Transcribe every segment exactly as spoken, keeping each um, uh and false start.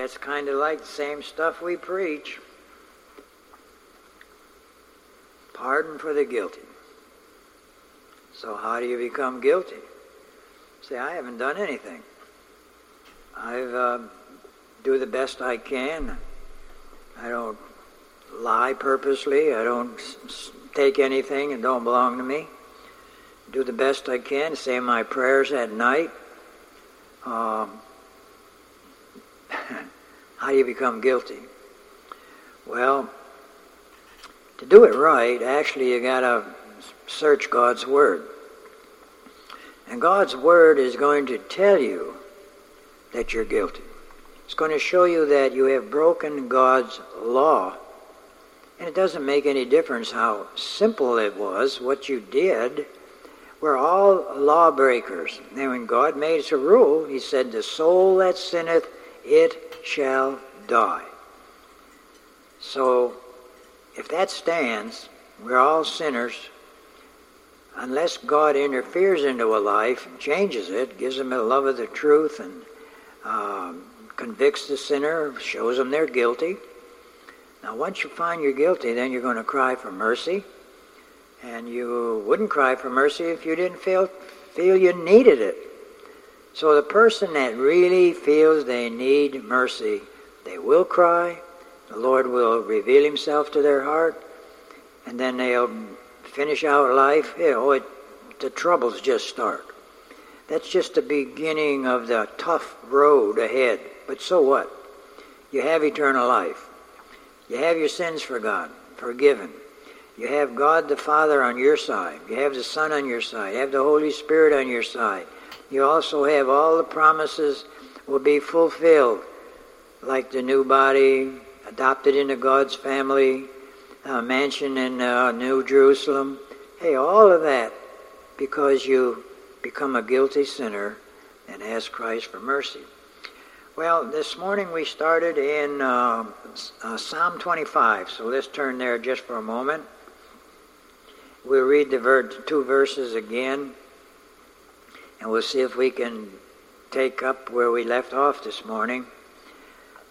That's kind of like the same stuff we preach. Pardon for the guilty. So how do you become guilty? Say, I haven't done anything. I uh, do the best I can. I don't lie purposely. I don't s- take anything that don't belong to me. Do the best I can. Say my prayers at night. Um, how do you become guilty? Well, to do it right, actually you got to search God's Word. And God's Word is going to tell you that you're guilty. It's going to show you that you have broken God's law. And it doesn't make any difference how simple it was, what you did. We're all lawbreakers. And when God made us a rule, he said, the soul that sinneth, it shall die. So, if that stands, we're all sinners. Unless God interferes into a life, changes it, gives them a love of the truth, and um, convicts the sinner, shows them they're guilty. Now, once you find you're guilty, then you're going to cry for mercy. And you wouldn't cry for mercy if you didn't feel, feel you needed it. So the person that really feels they need mercy, they will cry. The Lord will reveal himself to their heart. And then they'll finish out life. You know, it, the troubles just start. That's just the beginning of the tough road ahead. But so what? You have eternal life. You have your sins forgotten, forgiven. You have God the Father on your side. You have the Son on your side. You have the Holy Spirit on your side. You also have all the promises will be fulfilled, like the new body, adopted into God's family, a mansion in uh, New Jerusalem. Hey, all of that because you become a guilty sinner and ask Christ for mercy. Well, this morning we started in uh, uh, Psalm twenty-five, so let's turn there just for a moment. We'll read the ver- two verses again, and we'll see if we can take up where we left off this morning.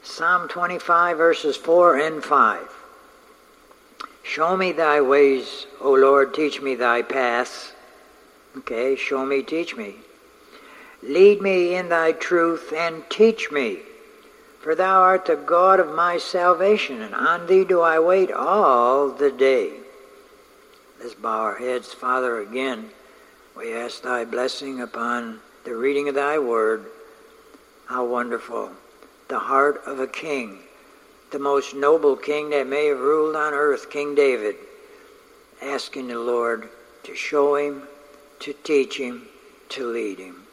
Psalm twenty-five, verses four and five. Show me thy ways, O Lord, teach me thy paths. Okay, show me, teach me. Lead me in thy truth and teach me, for thou art the God of my salvation, and on thee do I wait all the day. Let's bow our heads, Father, again. We ask thy blessing upon the reading of thy word. How wonderful. The heart of a king, the most noble king that may have ruled on earth, King David, asking the Lord to show him, to teach him, to lead him.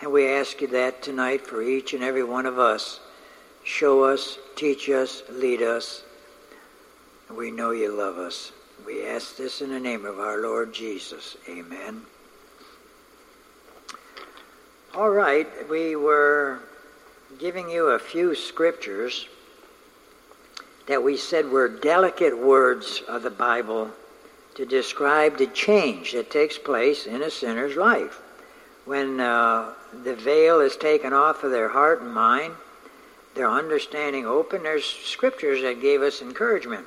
And we ask you that tonight for each and every one of us. Show us, teach us, lead us. We know you love us. We ask this in the name of our Lord Jesus. Amen. All right, we were giving you a few scriptures that we said were delicate words of the Bible to describe the change that takes place in a sinner's life. When uh, the veil is taken off of their heart and mind, their understanding open, there's scriptures that gave us encouragement.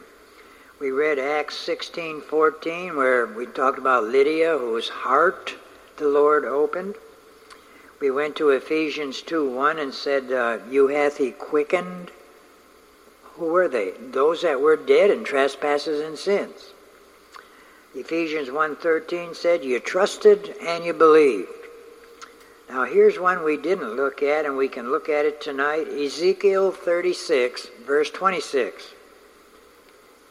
We read Acts sixteen fourteen, where we talked about Lydia, whose heart the Lord opened. We went to Ephesians two one and said, uh, you hath he quickened. Who were they? Those that were dead in trespasses and sins. Ephesians one thirteen said, you trusted and you believed. Now here's one we didn't look at, and we can look at it tonight. Ezekiel thirty-six, verse twenty-six.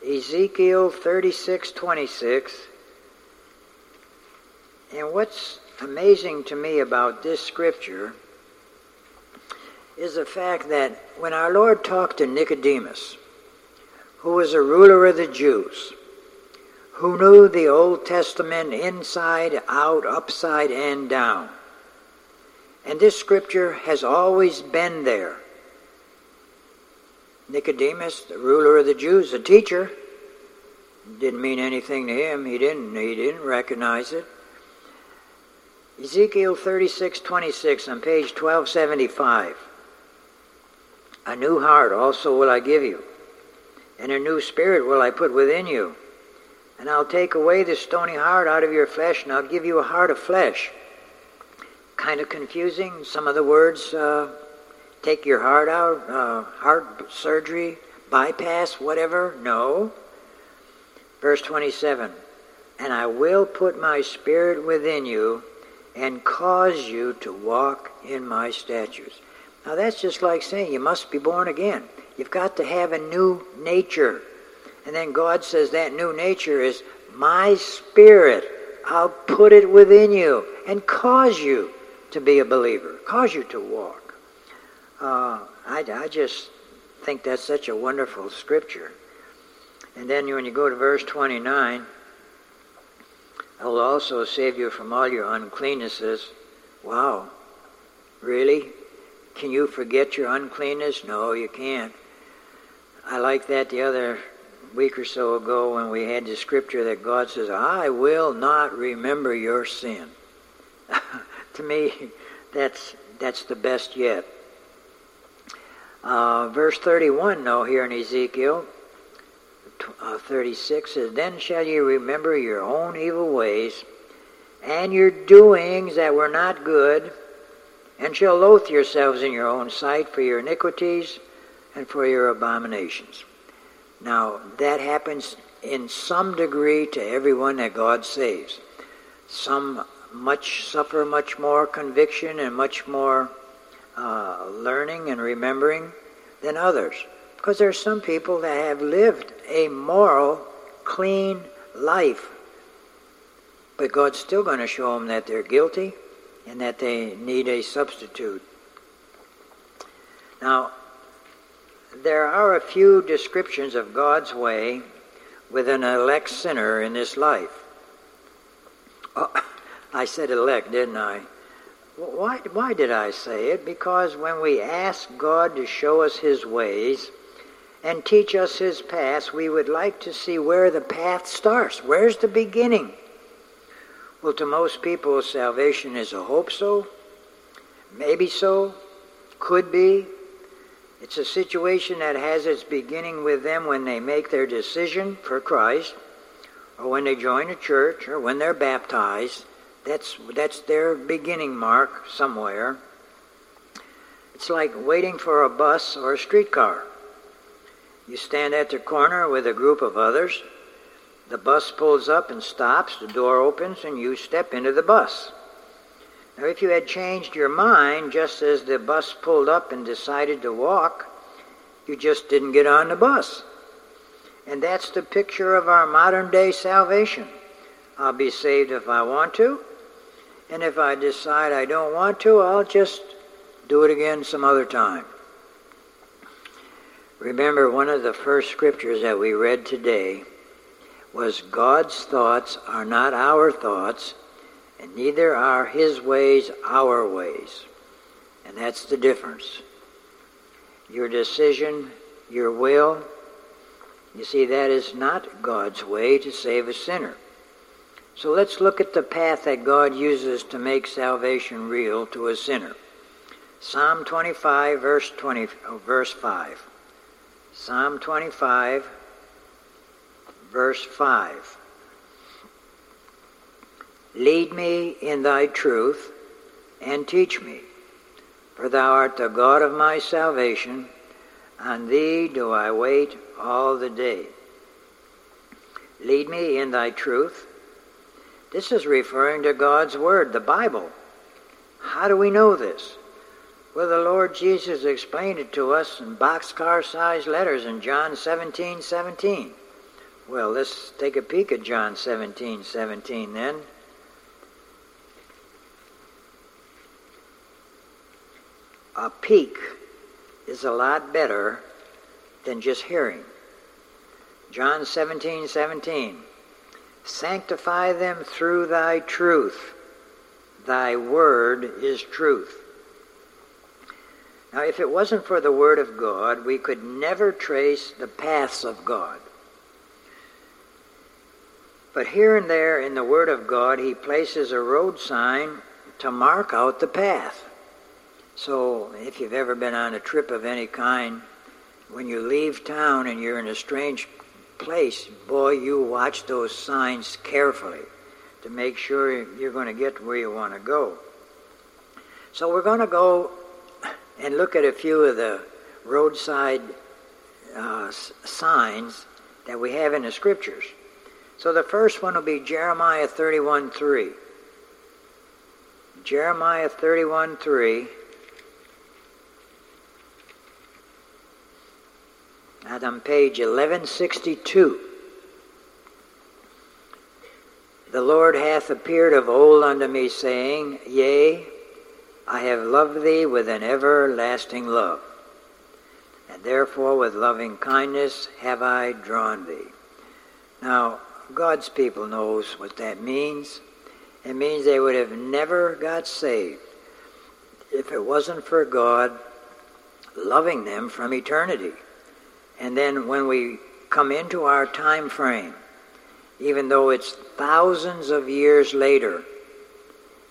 Ezekiel thirty-six twenty-six. And what's amazing to me about this scripture is the fact that when our Lord talked to Nicodemus, who was a ruler of the Jews, who knew the Old Testament inside, out, upside, and down, and this scripture has always been there. Nicodemus, the ruler of the Jews, the teacher, didn't mean anything to him. He didn't. He didn't recognize it. Ezekiel thirty-six twenty-six on page twelve seventy-five. A new heart also will I give you, and a new spirit will I put within you. And I'll take away the stony heart out of your flesh, and I'll give you a heart of flesh. Kind of confusing. Some of the words, uh, take your heart out, uh, heart surgery, bypass, whatever. No. Verse twenty-seven, and I will put my spirit within you and cause you to walk in my statutes. Now that's just like saying you must be born again. You've got to have a new nature. And then God says that new nature is my spirit. I'll put it within you and cause you to be a believer, cause you to walk. Uh, I, I just think that's such a wonderful scripture. And then when you go to verse twenty-nine, I will also save you from all your uncleannesses. Wow. Really? Can you forget your uncleanness? No, you can't. I like that the other week or so ago when we had the scripture that God says, I will not remember your sin. To me, that's that's the best yet. Uh, verse thirty-one, though, here in Ezekiel uh, thirty-six says, then shall you remember your own evil ways and your doings that were not good, and shall loathe yourselves in your own sight for your iniquities and for your abominations. Now, that happens in some degree to everyone that God saves. Some much suffer much more conviction and much more uh, learning and remembering than others. Because there are some people that have lived a moral, clean life. But God's still going to show them that they're guilty and that they need a substitute. Now, there are a few descriptions of God's way with an elect sinner in this life. Oh, I said elect, didn't I? Why, why did I say it? Because when we ask God to show us his ways and teach us his paths, we would like to see where the path starts. Where's the beginning? Well, to most people, salvation is a hope so, maybe so, could be. It's a situation that has its beginning with them when they make their decision for Christ, or when they join a church, or when they're baptized. That's that's their beginning mark somewhere. It's like waiting for a bus or a streetcar. You stand at the corner with a group of others. The bus pulls up and stops, the door opens, and you step into the bus. Now, if you had changed your mind just as the bus pulled up and decided to walk, you just didn't get on the bus. And that's the picture of our modern-day salvation. I'll be saved if I want to, and if I decide I don't want to, I'll just do it again some other time. Remember, one of the first scriptures that we read today was God's thoughts are not our thoughts, and neither are his ways our ways. And that's the difference. Your decision, your will, you see, that is not God's way to save a sinner. So let's look at the path that God uses to make salvation real to a sinner. Psalm twenty-five, verse twenty, oh, verse five. Psalm twenty-five, verse five. Lead me in thy truth and teach me, for thou art the God of my salvation. On thee do I wait all the day. Lead me in thy truth. This is referring to God's Word, the Bible. How do we know this? Well, the Lord Jesus explained it to us in boxcar-sized letters in John seventeen, seventeen. Well, let's take a peek at John seventeen, seventeen then. A peek is a lot better than just hearing. John seventeen, seventeen. Sanctify them through thy truth. Thy word is truth. Now, if it wasn't for the word of God, we could never trace the paths of God. But here and there in the Word of God, he places a road sign to mark out the path. So if you've ever been on a trip of any kind, when you leave town and you're in a strange place, boy, you watch those signs carefully to make sure you're going to get where you want to go. So we're going to go and look at a few of the roadside uh, signs that we have in the scriptures. So the first one will be Jeremiah thirty-one three. Jeremiah thirty-one three. That's on page eleven sixty-two. The Lord hath appeared of old unto me, saying, Yea, I have loved thee with an everlasting love, and therefore with loving kindness have I drawn thee. Now, God's people knows what that means. It means they would have never got saved if it wasn't for God loving them from eternity. And then when we come into our time frame, even though it's thousands of years later,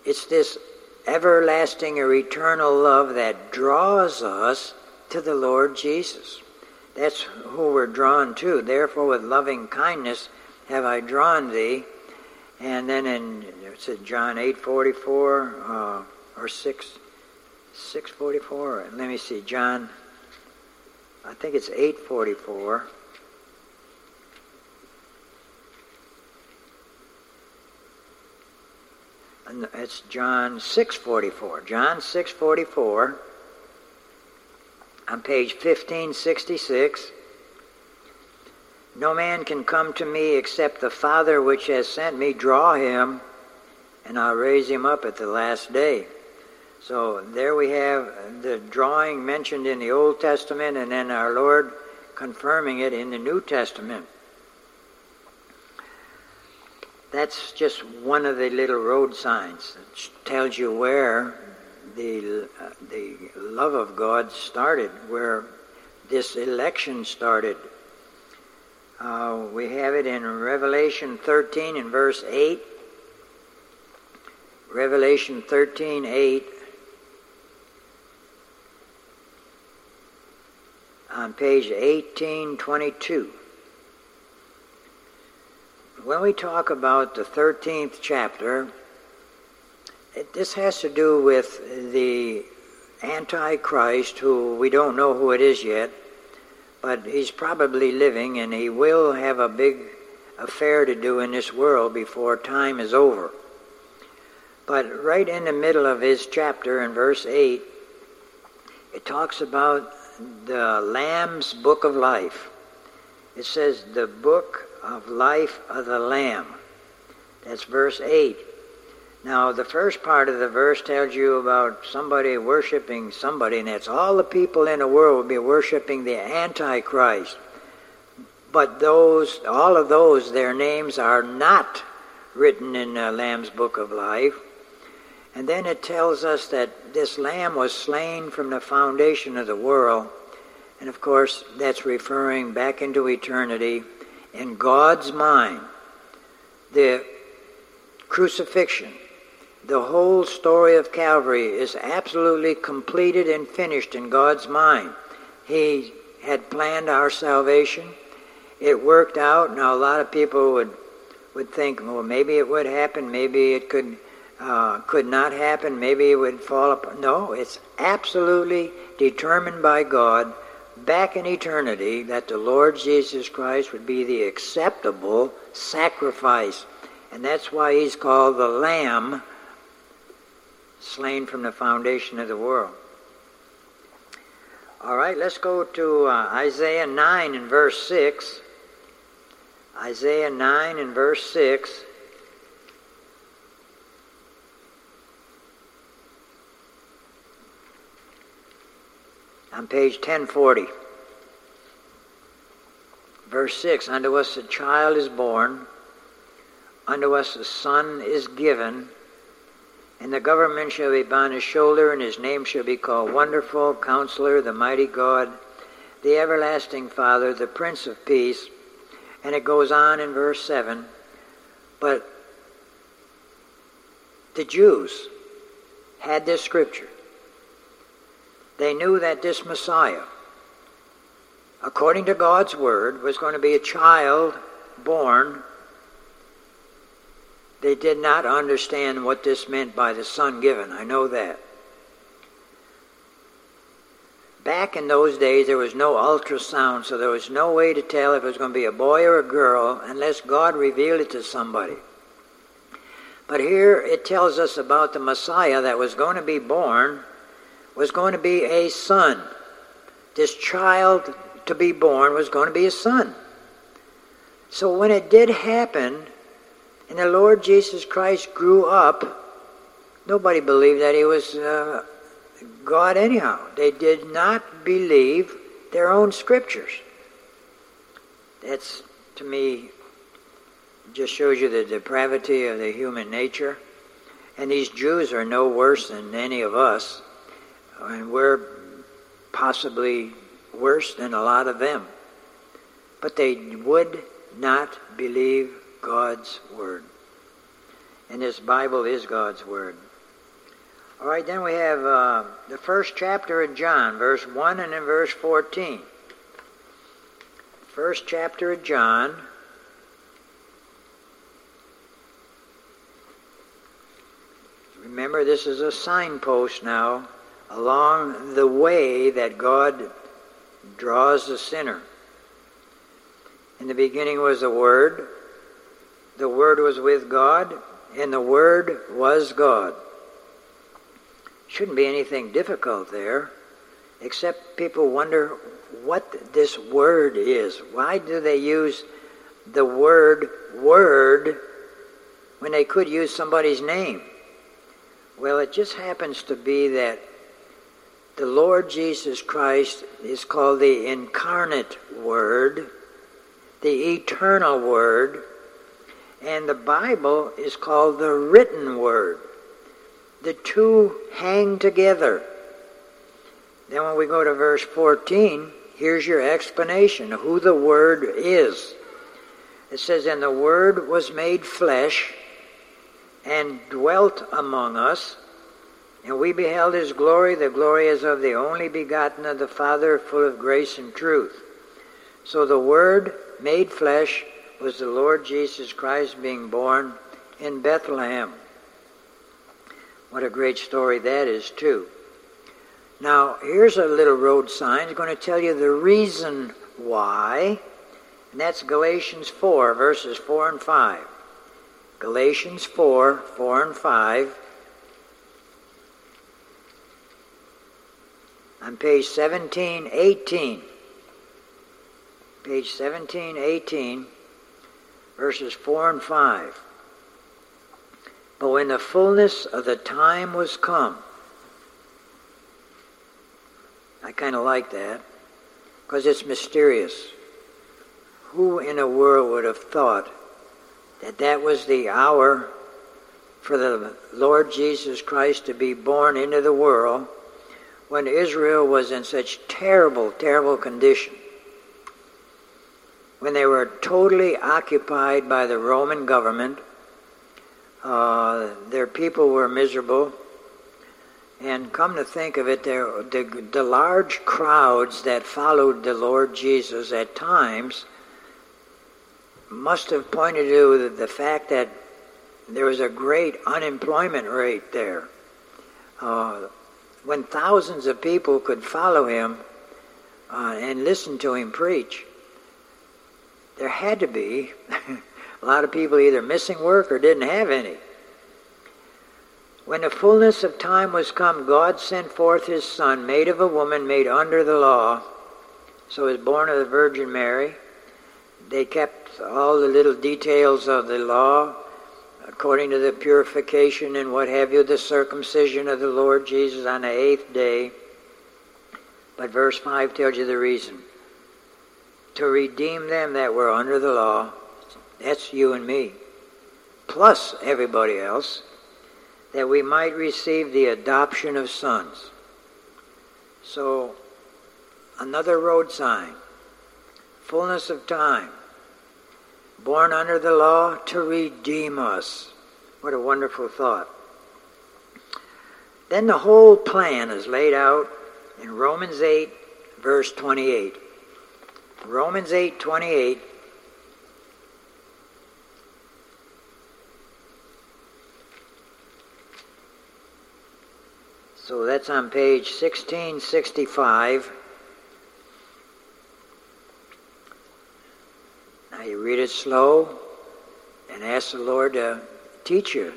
it's this everlasting or eternal love that draws us to the Lord Jesus. That's who we're drawn to. Therefore, with loving kindness have I drawn thee. And then in it's in John eight forty-four uh, or six six forty-four. Let me see, John. I think it's eight forty-four. And it's John six forty-four. John six forty-four. On page fifteen sixty-six, no man can come to me except the Father which has sent me draw him, and I'll raise him up at the last day. So there we have the drawing mentioned in the Old Testament, and then our Lord confirming it in the New Testament. That's just one of the little road signs that tells you where The, uh, the love of God started, where this election started. Uh, we have it in Revelation thirteen and verse eight. Revelation thirteen, eight. On page eighteen twenty-two. When we talk about the thirteenth chapter, this has to do with the Antichrist, who we don't know who it is yet, but he's probably living, and he will have a big affair to do in this world before time is over. But right in the middle of his chapter, in verse eight, it talks about the Lamb's Book of Life. It says, the Book of Life of the Lamb. That's verse eight. Now, the first part of the verse tells you about somebody worshiping somebody, and that's all the people in the world will be worshiping the Antichrist. But those, all of those, their names are not written in the Lamb's Book of Life. And then it tells us that this Lamb was slain from the foundation of the world. And, of course, that's referring back into eternity. In God's mind, the crucifixion, the whole story of Calvary, is absolutely completed and finished in God's mind. He had planned our salvation. It worked out. Now, a lot of people would would think, well, maybe it would happen. Maybe it could uh, could not happen. Maybe it would fall apart. No, it's absolutely determined by God back in eternity that the Lord Jesus Christ would be the acceptable sacrifice. And that's why he's called the Lamb slain from the foundation of the world. All right, let's go to uh, Isaiah nine and verse six. Isaiah nine and verse six. On page ten forty. Verse six, unto us a child is born, unto us a son is given, and the government shall be upon his shoulder, and his name shall be called Wonderful, Counselor, the Mighty God, the Everlasting Father, the Prince of Peace. And it goes on in verse seven. But the Jews had this scripture. They knew that this Messiah, according to God's word, was going to be a child born. They did not understand what this meant by the Son given. I know that. Back in those days, there was no ultrasound, so there was no way to tell if it was going to be a boy or a girl unless God revealed it to somebody. But here it tells us about the Messiah that was going to be born, was going to be a son. This child to be born was going to be a son. So when it did happen, and the Lord Jesus Christ grew up, nobody believed that he was uh, God anyhow. They did not believe their own scriptures. That's, to me, just shows you the depravity of the human nature. And these Jews are no worse than any of us. And we're possibly worse than a lot of them. But they would not believe God's word. And this Bible is God's word. All right, then we have uh, the first chapter of John, verse one and then verse fourteen. First chapter of John. Remember, this is a signpost now along the way that God draws the sinner. In the beginning was the Word. The Word was with God, and the Word was God. Shouldn't be anything difficult there, except people wonder what this word is. Why do they use the word word when they could use somebody's name? Well, it just happens to be that the Lord Jesus Christ is called the incarnate Word, the eternal Word, and the Bible is called the written Word. The two hang together. Then when we go to verse fourteen, here's your explanation of who the Word is. It says, "And the Word was made flesh and dwelt among us, and we beheld his glory, the glory as of the only begotten of the Father, full of grace and truth." So the Word made flesh was the Lord Jesus Christ being born in Bethlehem. What a great story that is, too. Now, here's a little road sign. It's going to tell you the reason why. And that's Galatians four, verses four and five. Galatians four, four and five. On page seventeen, eighteen. Page seventeen, eighteen, verses four and five. "But when the fullness of the time was come," I kind of like that, because it's mysterious. Who in the world would have thought that that was the hour for the Lord Jesus Christ to be born into the world, when Israel was in such terrible, terrible condition, when they were totally occupied by the Roman government? Uh, their people were miserable. And come to think of it, there, the, the large crowds that followed the Lord Jesus at times must have pointed to the fact that there was a great unemployment rate there. Uh, when thousands of people could follow him uh, and listen to him preach, there had to be a lot of people either missing work or didn't have any. "When the fullness of time was come, God sent forth his Son, made of a woman, made under the law." So he was born of the Virgin Mary. They kept all the little details of the law according to the purification and what have you, the circumcision of the Lord Jesus on the eighth day. But verse five tells you the reason. "To redeem them that were under the law," that's you and me, plus everybody else, "that we might receive the adoption of sons." So, another road sign. Fullness of time. Born under the law to redeem us. What a wonderful thought. Then the whole plan is laid out in Romans eight, verse twenty-eight. Romans eight, twenty-eight. So that's on page sixteen sixty-five. Now you read it slow and ask the Lord to teach you.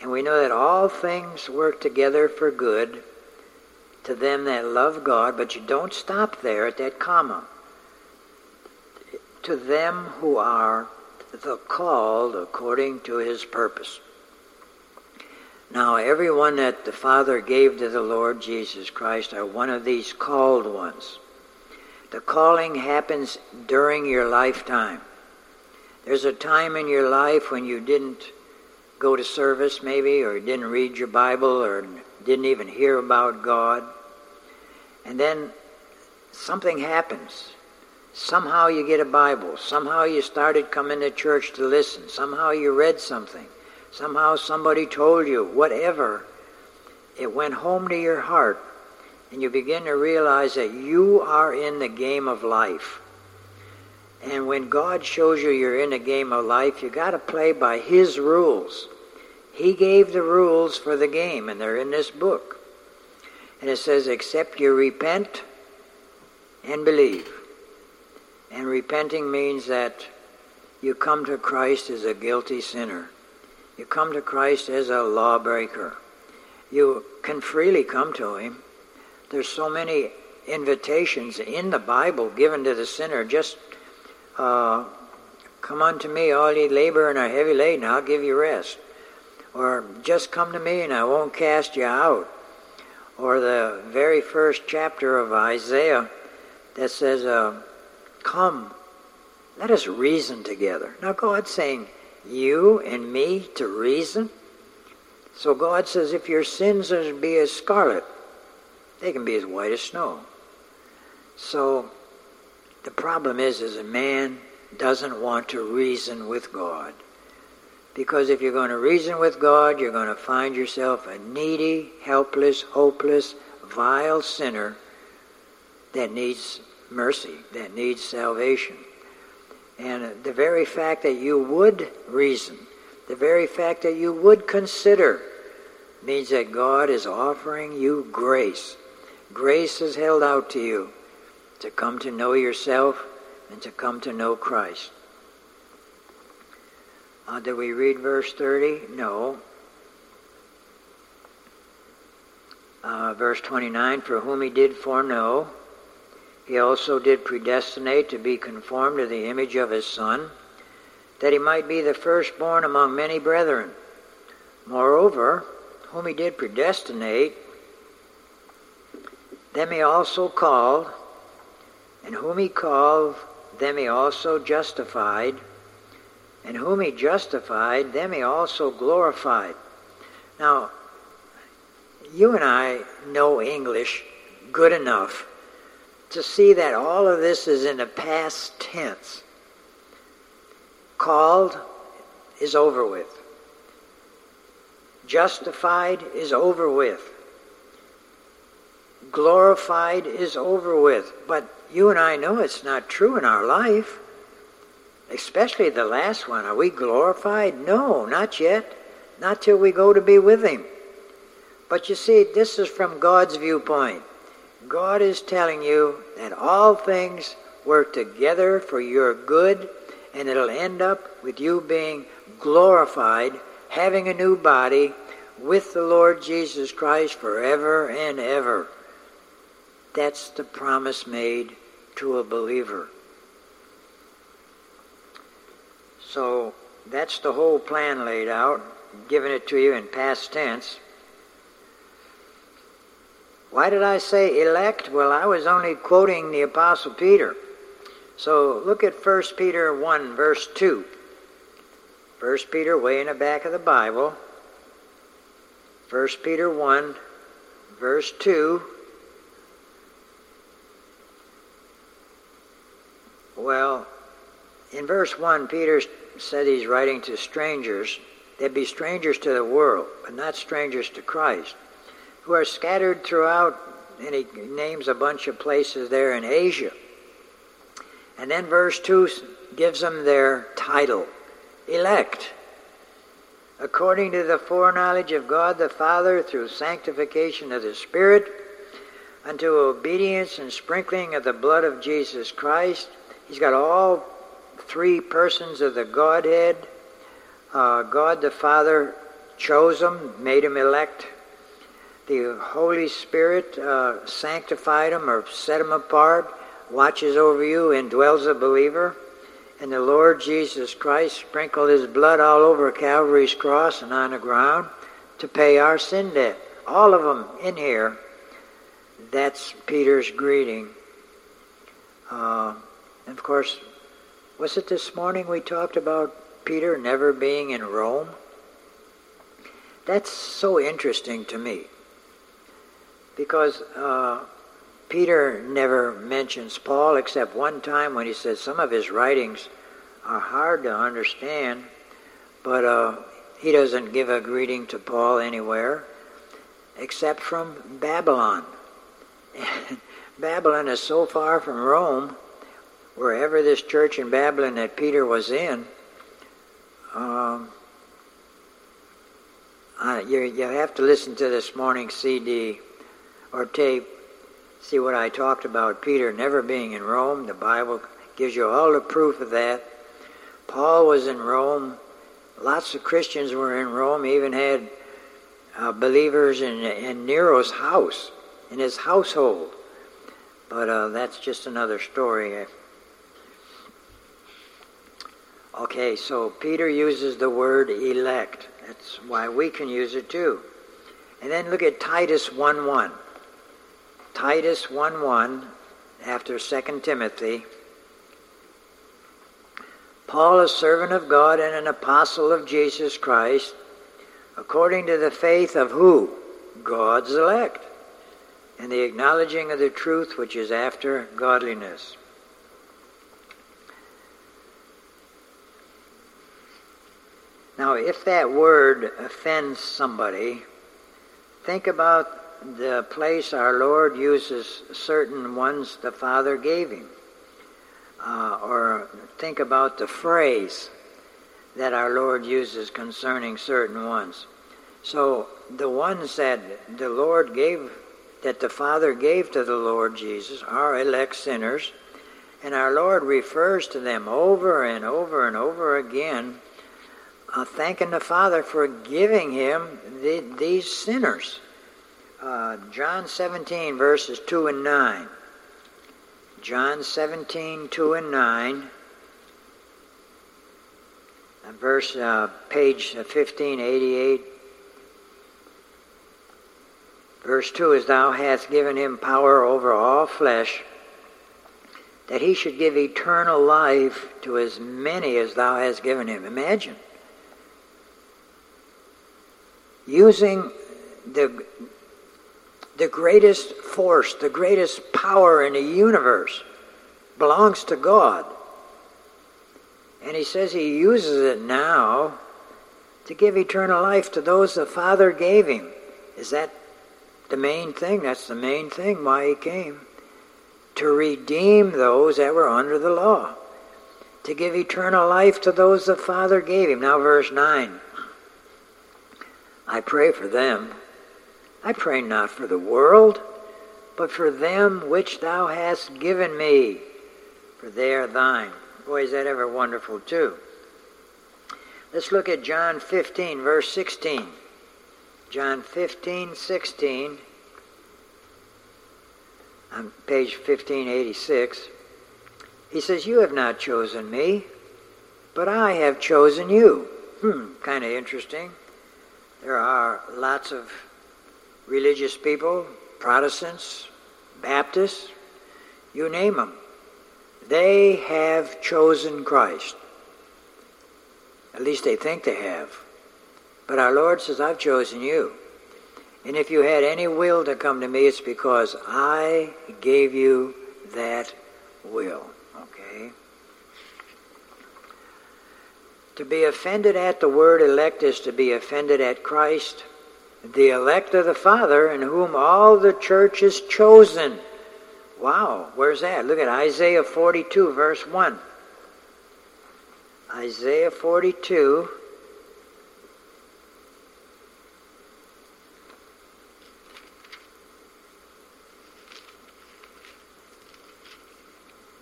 And we know that all things work together for good to them that love God, but you don't stop there at that comma. To them who are the called according to his purpose. Now, everyone that the Father gave to the Lord Jesus Christ are one of these called ones. The calling happens during your lifetime. There's a time in your life when you didn't go to service maybe, or didn't read your Bible, or didn't even hear about God. And then something happens. Somehow you get a Bible. Somehow you started coming to church to listen. Somehow you read something. Somehow somebody told you, whatever, it went home to your heart, and you begin to realize that you are in the game of life. And when God shows you you're in the game of life, you got to play by his rules. He gave the rules for the game, and they're in this book. And it says, except you repent and believe. And repenting means that you come to Christ as a guilty sinner. You come to Christ as a lawbreaker. You can freely come to him. There's so many invitations in the Bible given to the sinner. Just uh, come unto me, all ye labor and are heavy laden, I'll give you rest. Or just come to me and I won't cast you out. Or the very first chapter of Isaiah that says, uh, come, let us reason together. Now God's saying, you and me to reason? So God says, if your sins be as scarlet, they can be as white as snow. So the problem is, is a man doesn't want to reason with God. Because if you're going to reason with God, you're going to find yourself a needy, helpless, hopeless, vile sinner that needs mercy, that needs salvation. And the very fact that you would reason, the very fact that you would consider, means that God is offering you grace. Grace is held out to you to come to know yourself and to come to know Christ. Uh, did we read verse thirty? No. Uh, verse twenty-nine, for whom he did foreknow, he also did predestinate to be conformed to the image of his Son, that he might be the firstborn among many brethren. Moreover, whom he did predestinate, them he also called, and whom he called, them he also justified, and whom he justified, them he also glorified. Now, you and I know English good enough to see that all of this is in the past tense. Called is over with. Justified is over with. Glorified is over with. But you and I know it's not true in our life. Especially the last one. Are we glorified? No, not yet. Not till we go to be with him. But you see, this is from God's viewpoint. God is telling you that all things work together for your good, and it'll end up with you being glorified, having a new body with the Lord Jesus Christ forever and ever. That's the promise made to a believer. So that's the whole plan laid out, giving it to you in past tense. Why did I say elect? Well, I was only quoting the Apostle Peter. So look at First Peter one, verse two. First Peter, way in the back of the Bible. First Peter one, verse two. Well, in verse one, Peter said he's writing to strangers. They'd be strangers to the world, but not strangers to Christ, who are scattered throughout and he names a bunch of places there in Asia. And then verse two gives them their title, elect, according to the foreknowledge of God the Father through sanctification of the Spirit, unto obedience and sprinkling of the blood of Jesus Christ. He's got all three persons of the Godhead. Uh, God the Father chose him, made him elect. The Holy Spirit uh, sanctified him or set him apart, watches over you, indwells a believer. And the Lord Jesus Christ sprinkled his blood all over Calvary's cross and on the ground to pay our sin debt. All of them in here. That's Peter's greeting. Uh, and of course, was it this morning we talked about Peter never being in Rome? That's so interesting to me. Because uh, Peter never mentions Paul except one time when he says some of his writings are hard to understand, but uh, he doesn't give a greeting to Paul anywhere except from Babylon. And Babylon is so far from Rome, wherever this church in Babylon that Peter was in, um, uh, you, you have to listen to this morning's C D or tape. See what I talked about, Peter never being in Rome. The Bible gives you all the proof of that. Paul was in Rome. Lots of Christians were in Rome. He even had uh, believers in, in Nero's house, in his household. But uh, that's just another story. Okay, so Peter uses the word elect. That's why we can use it too. And then look at Titus one one. Titus one one, after Second Timothy. Paul, a servant of God and an apostle of Jesus Christ, according to the faith of who? God's elect, and the acknowledging of the truth which is after godliness. Now, if that word offends somebody, think about the place our Lord uses certain ones the Father gave him. Uh, or think about the phrase that our Lord uses concerning certain ones. So the ones that the Lord gave, that the Father gave to the Lord Jesus, are elect sinners. And our Lord refers to them over and over and over again, uh, thanking the Father for giving him the, these sinners. Uh, John seventeen, verses two and nine. John seventeen, two and nine. Verse, uh, page fifteen eighty-eight. Verse two is, Thou hast given him power over all flesh, that he should give eternal life to as many as Thou hast given him. Imagine. Using the... The greatest force, the greatest power in the universe belongs to God. And he says he uses it now to give eternal life to those the Father gave him. Is that the main thing? That's the main thing why he came. To redeem those that were under the law. To give eternal life to those the Father gave him. Now verse nine. I pray for them. I pray not for the world, but for them which thou hast given me, for they are thine. Boy, is that ever wonderful too. Let's look at John fifteen, verse sixteen. John fifteen, sixteen, on page fifteen eighty-six. He says, You have not chosen me, but I have chosen you. Hmm, kind of interesting. There are lots of religious people, Protestants, Baptists, you name them. They have chosen Christ. At least they think they have. But our Lord says, I've chosen you. And if you had any will to come to me, it's because I gave you that will. Okay? To be offended at the word elect is to be offended at Christ the elect of the Father, in whom all the church is chosen. Wow, where's that? Look at Isaiah forty-two, verse one. Isaiah forty-two.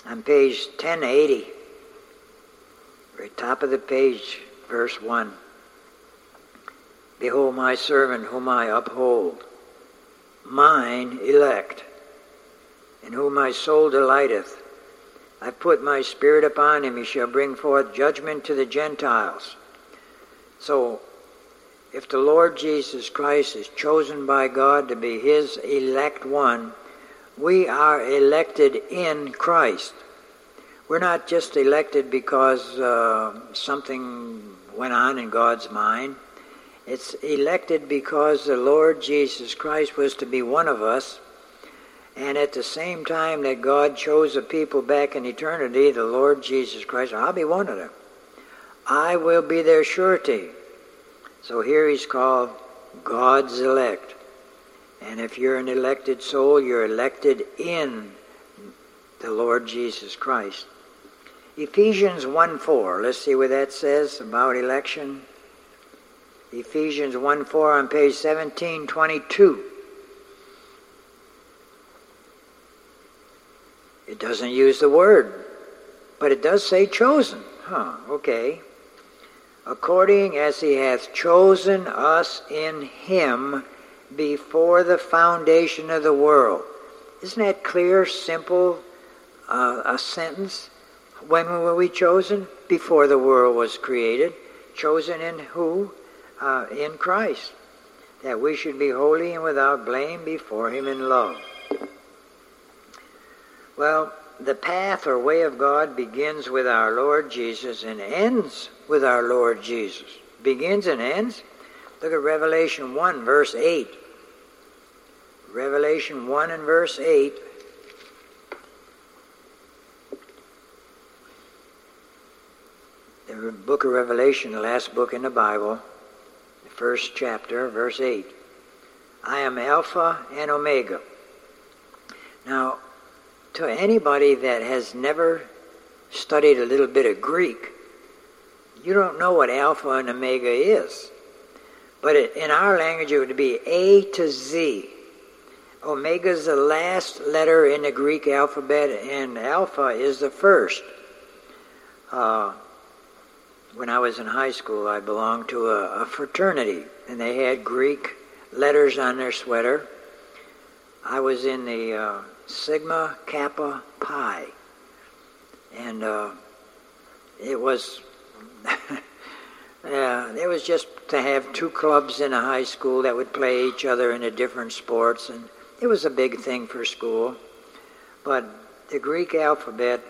On page ten eighty. Very top of the page, verse one. Behold my servant whom I uphold, mine elect, in whom my soul delighteth. I put my spirit upon him, he shall bring forth judgment to the Gentiles. So, if the Lord Jesus Christ is chosen by God to be his elect one, we are elected in Christ. We're not just elected because uh, something went on in God's mind. It's elected because the Lord Jesus Christ was to be one of us, and at the same time that God chose a people back in eternity, the Lord Jesus Christ, I'll be one of them. I will be their surety. So here he's called God's elect. And if you're an elected soul, you're elected in the Lord Jesus Christ. Ephesians one four, let's see what that says about election. Ephesians one four on page seventeen twenty-two. It doesn't use the word, but it does say chosen. Huh, okay. According as he hath chosen us in him before the foundation of the world. Isn't that clear, simple, uh, a sentence? When were we chosen? Before the world was created. Chosen in who? Uh, in Christ, that we should be holy and without blame before him in love. Well, the path or way of God begins with our Lord Jesus and ends with our Lord Jesus. Begins and ends. Look at Revelation one, verse eight. Revelation one and verse eight. The book of Revelation, the last book in the Bible, first chapter, verse eight. I am Alpha and Omega. Now, to anybody that has never studied a little bit of Greek, you don't know what Alpha and Omega is. But it, in our language, it would be A to Z. Omega is the last letter in the Greek alphabet, and Alpha is the first. Uh, When I was in high school, I belonged to a, a fraternity, and they had Greek letters on their sweater. I was in the uh, Sigma Kappa Pi, and uh, it was uh, it was just to have two clubs in a high school that would play each other in the different sports, and it was a big thing for school. But the Greek alphabet,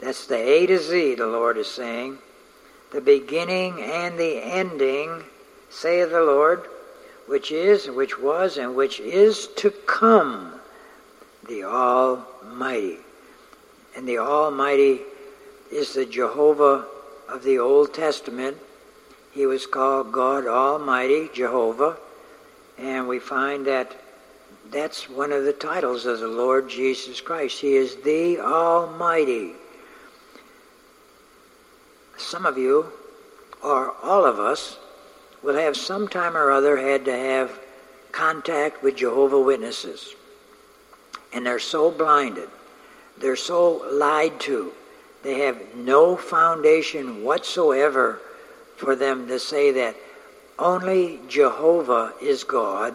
that's the A to Z, the Lord is saying. The beginning and the ending, saith the Lord, which is, which was, and which is to come, the Almighty. And the Almighty is the Jehovah of the Old Testament. He was called God Almighty, Jehovah. And we find that that's one of the titles of the Lord Jesus Christ. He is the Almighty. Some of you, or all of us, will have some time or other had to have contact with Jehovah's Witnesses. And they're so blinded. They're so lied to. They have no foundation whatsoever for them to say that only Jehovah is God,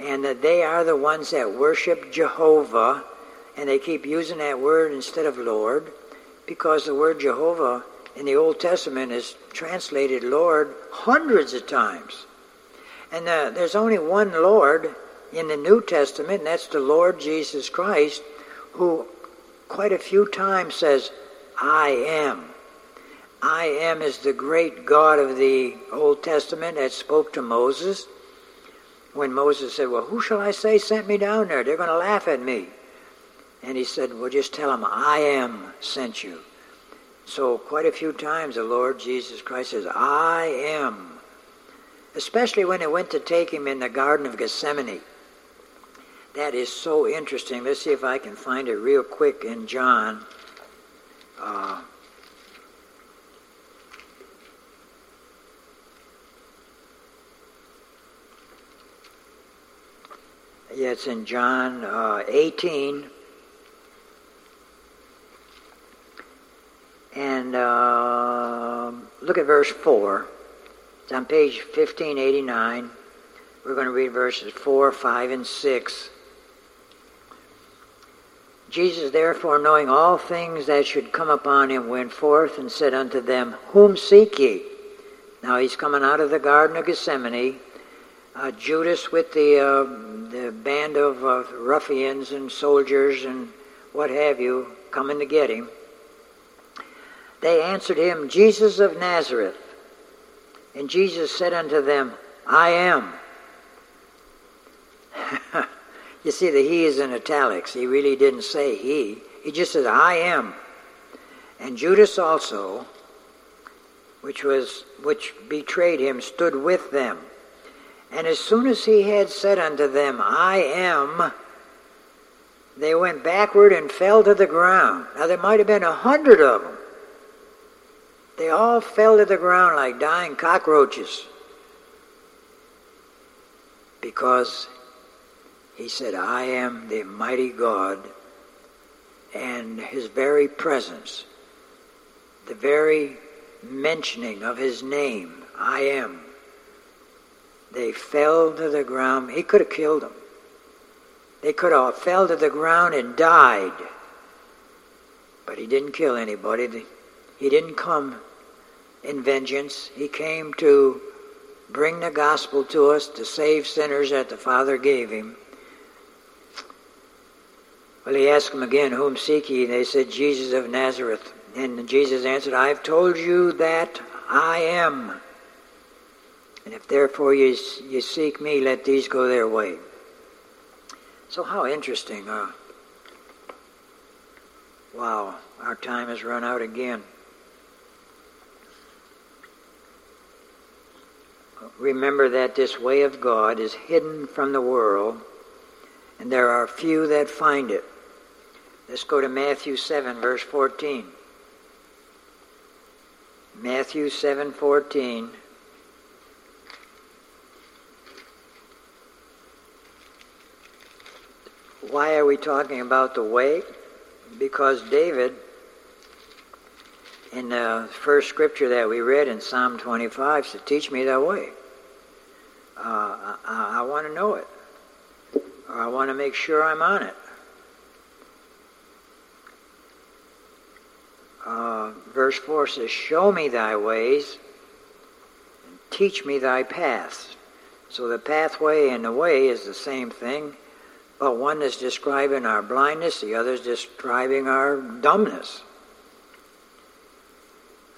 and that they are the ones that worship Jehovah, and they keep using that word instead of Lord, because the word Jehovah in the Old Testament is translated Lord hundreds of times. And uh, there's only one Lord in the New Testament, and that's the Lord Jesus Christ, who quite a few times says, I am. I am is the great God of the Old Testament that spoke to Moses. When Moses said, well, who shall I say sent me down there? They're going to laugh at me. And he said, well, just tell them, I am sent you. So quite a few times the Lord Jesus Christ says, I am. especially when they went to take him in the Garden of Gethsemane. That is so interesting. Let's see if I can find it real quick in John. Uh, yeah, it's in John uh, eighteen. And uh, look at verse four. It's on page fifteen eighty-nine. We're going to read verses four, five, and six. Jesus, therefore, knowing all things that should come upon him, went forth and said unto them, Whom seek ye? Now he's coming out of the Garden of Gethsemane. Uh, Judas with the, uh, the band of uh, ruffians and soldiers and what have you coming to get him. They answered him, Jesus of Nazareth. And Jesus said unto them, I am. You see the he is in italics. He really didn't say he. He just says, I am. And Judas also, which was which betrayed him, stood with them. And as soon as he had said unto them, I am, they went backward and fell to the ground. Now there might have been a hundred of them. They all fell to the ground like dying cockroaches because he said, I am the mighty God, and his very presence, the very mentioning of his name, I am, they fell to the ground. He could have killed them. They could have fell to the ground and died, but he didn't kill anybody. He didn't come in vengeance. He came to bring the gospel to us, to save sinners that the Father gave him. Well, he asked them again, Whom seek ye? They said, Jesus of Nazareth. And Jesus answered, I have told you that I am. And if therefore ye, ye seek me, let these go their way. So how interesting. Huh? Wow, our time has run out again. Remember that this way of God is hidden from the world, and there are few that find it. Let's go to Matthew seven, verse fourteen. Matthew seven, fourteen. Why are we talking about the way? Because David, in the first scripture that we read in Psalm twenty-five, said, teach me thy way. Uh, I, I want to know it. Or I want to make sure I'm on it. Uh, verse four says, show me thy ways, and teach me thy paths. So the pathway and the way is the same thing, but one is describing our blindness, the other is describing our dumbness.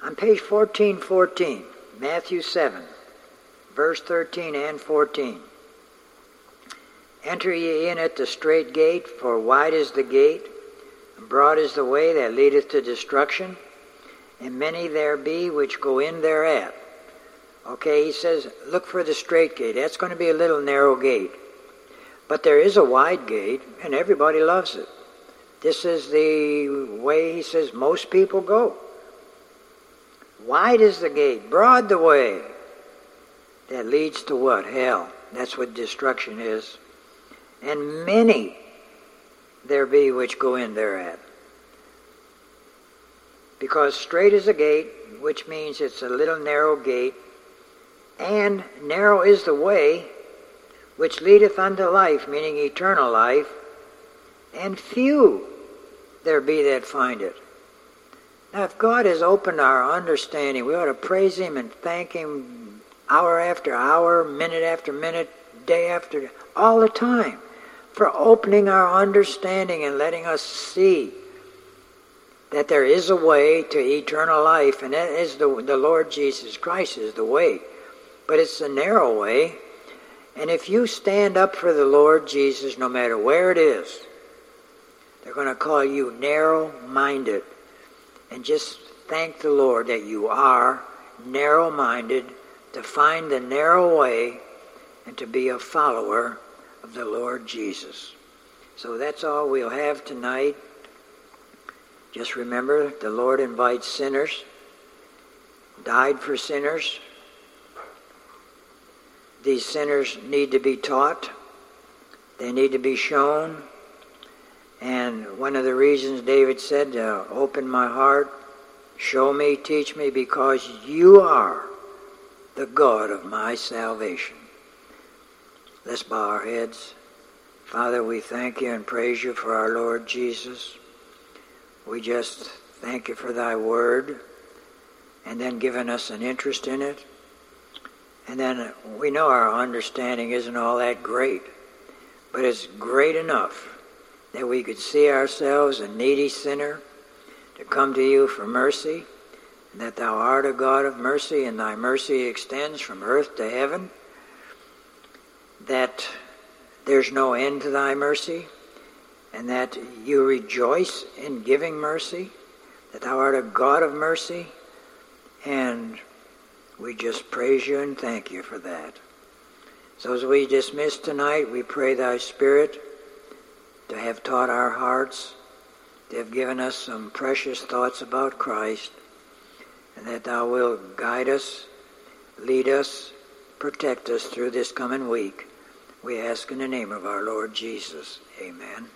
On page fourteen fourteen, Matthew seven, verse thirteen and fourteen. Enter ye in at the strait gate, for wide is the gate, and broad is the way that leadeth to destruction, and many there be which go in thereat. Okay, he says, look for the strait gate. That's going to be a little narrow gate. But there is a wide gate, and everybody loves it. This is the way, he says, most people go. Wide is the gate, broad the way that leads to what? Hell. That's what destruction is. And many there be which go in thereat. Because straight is the gate, which means it's a little narrow gate, and narrow is the way which leadeth unto life, meaning eternal life, and few there be that find it. Now, if God has opened our understanding, we ought to praise him and thank him hour after hour, minute after minute, day after day, all the time, for opening our understanding and letting us see that there is a way to eternal life, and that is the, the Lord Jesus Christ is the way. But it's a narrow way, and if you stand up for the Lord Jesus, no matter where it is, they're going to call you narrow-minded. And just thank the Lord that you are narrow-minded to find the narrow way and to be a follower of the Lord Jesus. So that's all we'll have tonight. Just remember, the Lord invites sinners, died for sinners. These sinners need to be taught. They need to be shown. And one of the reasons David said, uh, open my heart, show me, teach me, because you are the God of my salvation. Let's bow our heads. Father, we thank you and praise you for our Lord Jesus. We just thank you for thy word and then giving us an interest in it. And then we know our understanding isn't all that great, but it's great enough that we could see ourselves a needy sinner, to come to you for mercy, and that thou art a God of mercy, and thy mercy extends from earth to heaven, that there's no end to thy mercy, and that you rejoice in giving mercy, that thou art a God of mercy, and we just praise you and thank you for that. So as we dismiss tonight, we pray thy Spirit to have taught our hearts, to have given us some precious thoughts about Christ, and that thou wilt guide us, lead us, protect us through this coming week. We ask in the name of our Lord Jesus. Amen.